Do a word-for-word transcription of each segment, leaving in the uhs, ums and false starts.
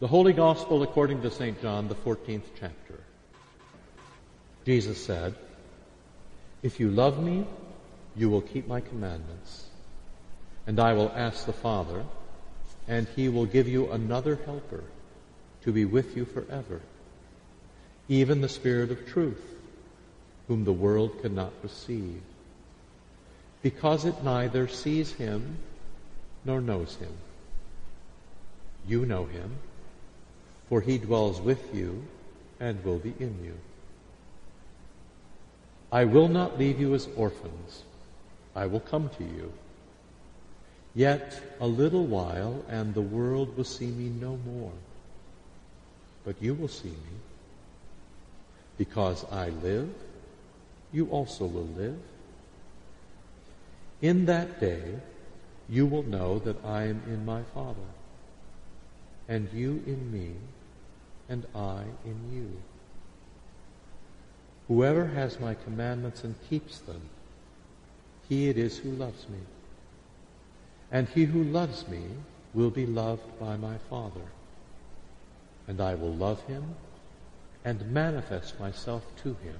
The Holy Gospel according to Saint John, the fourteenth chapter. Jesus said, "If you love me, you will keep my commandments. And I will ask the Father, and he will give you another helper to be with you forever, even the Spirit of truth, whom the world cannot receive, because it neither sees him nor knows him. You know him, for he dwells with you and will be in you. I will not leave you as orphans. I will come to you. Yet a little while, and the world will see me no more. But you will see me. Because I live, you also will live. In that day, you will know that I am in my Father, and you in me, and I in you. Whoever has my commandments and keeps them, he it is who loves me. And he who loves me will be loved by my Father, and I will love him and manifest myself to him."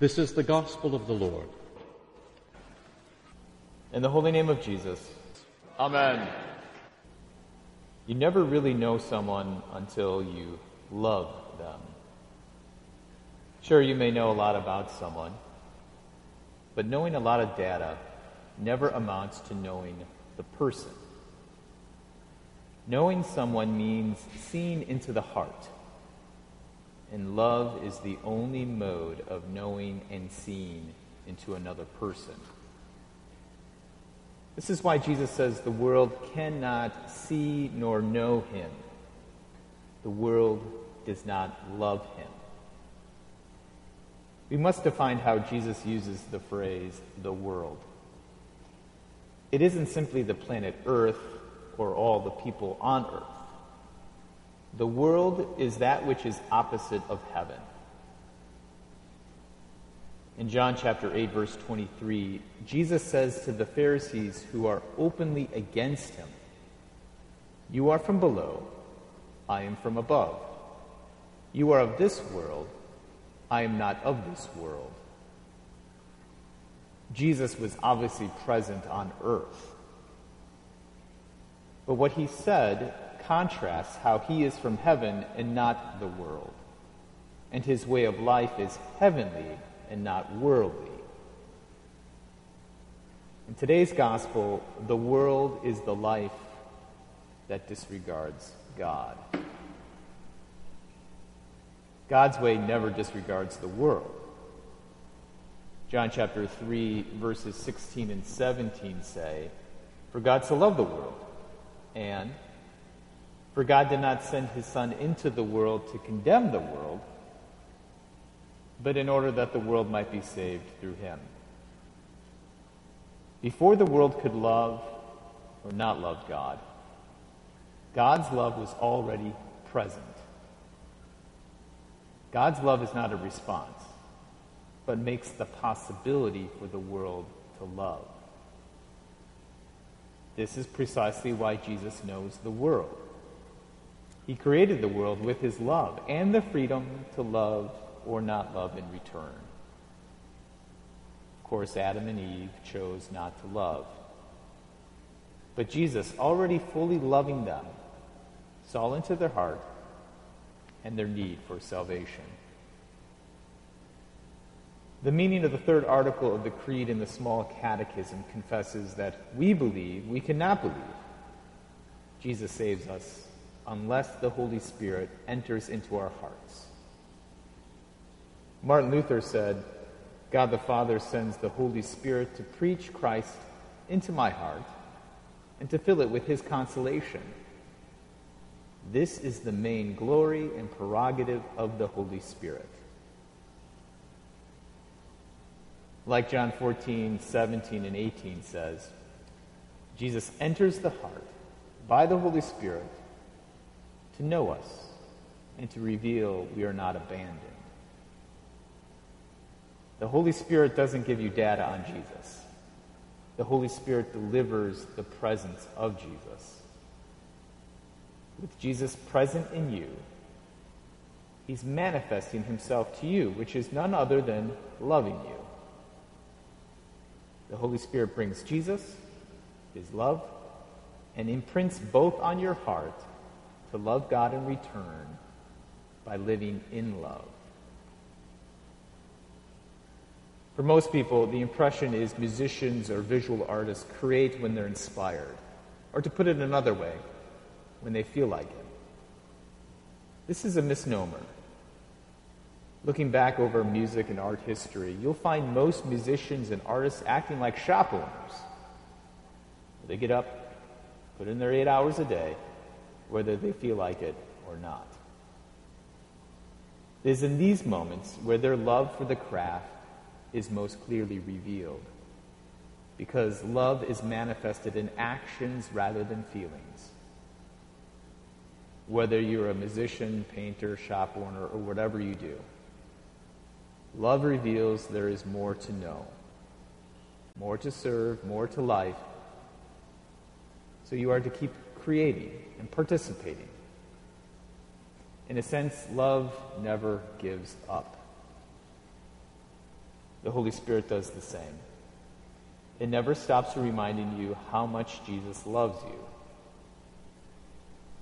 This is the gospel of the Lord. In the holy name of Jesus. Amen. You never really know someone until you love them. Sure, you may know a lot about someone, but knowing a lot of data never amounts to knowing the person. Knowing someone means seeing into the heart, and love is the only mode of knowing and seeing into another person. This is why Jesus says the world cannot see nor know him. The world does not love him. We must define how Jesus uses the phrase, the world. It isn't simply the planet Earth or all the people on Earth. The world is that which is opposite of heaven. In John chapter eight, verse twenty-three, Jesus says to the Pharisees who are openly against him, "You are from below, I am from above. You are of this world, I am not of this world." Jesus was obviously present on earth. But what he said contrasts how he is from heaven and not the world, and his way of life is heavenly and not worldly. In today's gospel, the world is the life that disregards God. God's way never disregards the world. John chapter three, verses sixteen and seventeen say, "For God so loved the world," and, "For God did not send his Son into the world to condemn the world, but in order that the world might be saved through him." Before the world could love or not love God, God's love was already present. God's love is not a response, but makes the possibility for the world to love. This is precisely why Jesus knows the world. He created the world with his love and the freedom to love or not love in return. Of course, Adam and Eve chose not to love. But Jesus, already fully loving them, saw into their heart and their need for salvation. The meaning of the third article of the Creed in the Small Catechism confesses that we believe we cannot believe Jesus saves us unless the Holy Spirit enters into our hearts. Martin Luther said, "God the Father sends the Holy Spirit to preach Christ into my heart and to fill it with his consolation. This is the main glory and prerogative of the Holy Spirit." Like John fourteen, seventeen, and eighteen says, Jesus enters the heart by the Holy Spirit to know us and to reveal we are not abandoned. The Holy Spirit doesn't give you data on Jesus. The Holy Spirit delivers the presence of Jesus. with Jesus present in you, he's manifesting himself to you, which is none other than loving you. The Holy Spirit brings Jesus, his love, and imprints both on your heart to love God in return by living in love. For most people, the impression is musicians or visual artists create when they're inspired, or to put it another way, when they feel like it. This is a misnomer. Looking back over music and art history, you'll find most musicians and artists acting like shop owners. They get up, put in their eight hours a day, whether they feel like it or not. It is in these moments where their love for the craft is most clearly revealed, because love is manifested in actions rather than feelings. Whether you're a musician, painter, shop owner, or whatever you do, love reveals there is more to know, more to serve, more to life. So you are to keep creating and participating. In a sense, love never gives up. The Holy Spirit does the same. It never stops reminding you how much Jesus loves you.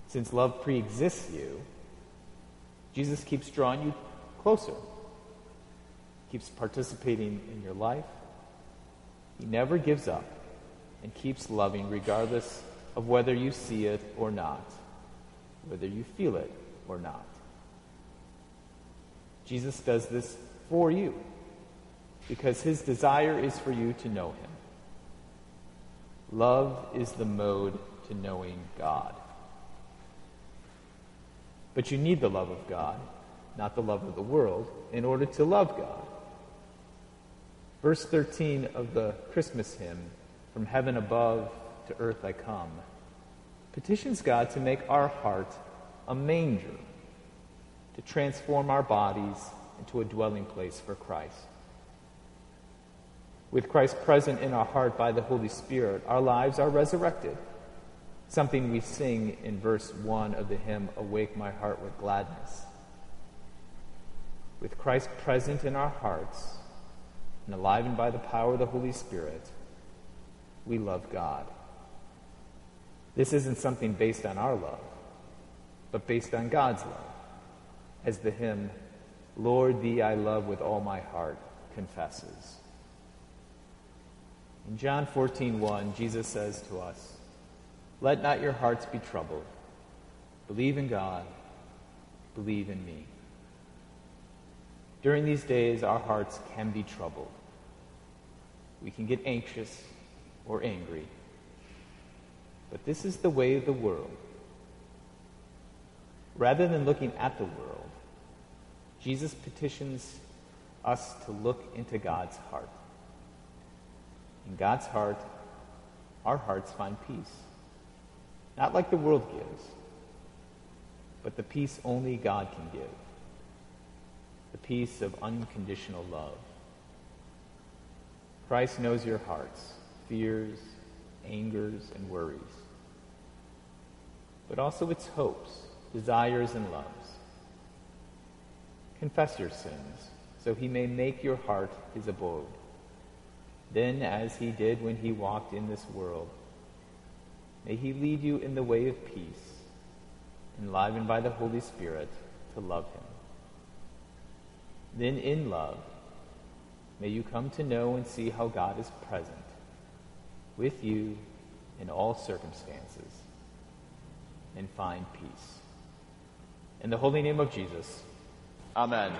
Since love pre-exists you, Jesus keeps drawing you closer, keeps participating in your life. He never gives up and keeps loving regardless of whether you see it or not, whether you feel it or not. Jesus does this for you, because his desire is for you to know him. Love is the mode to knowing God. But you need the love of God, not the love of the world, in order to love God. Verse thirteen of the Christmas hymn, "From heaven above to earth I come," petitions God to make our heart a manger, to transform our bodies into a dwelling place for Christ. With Christ present in our heart by the Holy Spirit, our lives are resurrected. Something we sing in verse one of the hymn, "Awake My Heart with Gladness." With Christ present in our hearts and enlivened by the power of the Holy Spirit, we love God. This isn't something based on our love, but based on God's love, as the hymn, "Lord, Thee I Love with All My Heart," confesses. In John fourteen one, Jesus says to us, "Let not your hearts be troubled. Believe in God. Believe in me." During these days, our hearts can be troubled. We can get anxious or angry. But this is the way of the world. Rather than looking at the world, Jesus petitions us to look into God's heart. In God's heart, our hearts find peace. Not like the world gives, but the peace only God can give. The peace of unconditional love. Christ knows your hearts, fears, angers, and worries, but also its hopes, desires, and loves. Confess your sins, so he may make your heart his abode. Then, as he did when he walked in this world, may he lead you in the way of peace, enlivened by the Holy Spirit to love him. Then in love, may you come to know and see how God is present with you in all circumstances, and find peace. In the holy name of Jesus, Amen.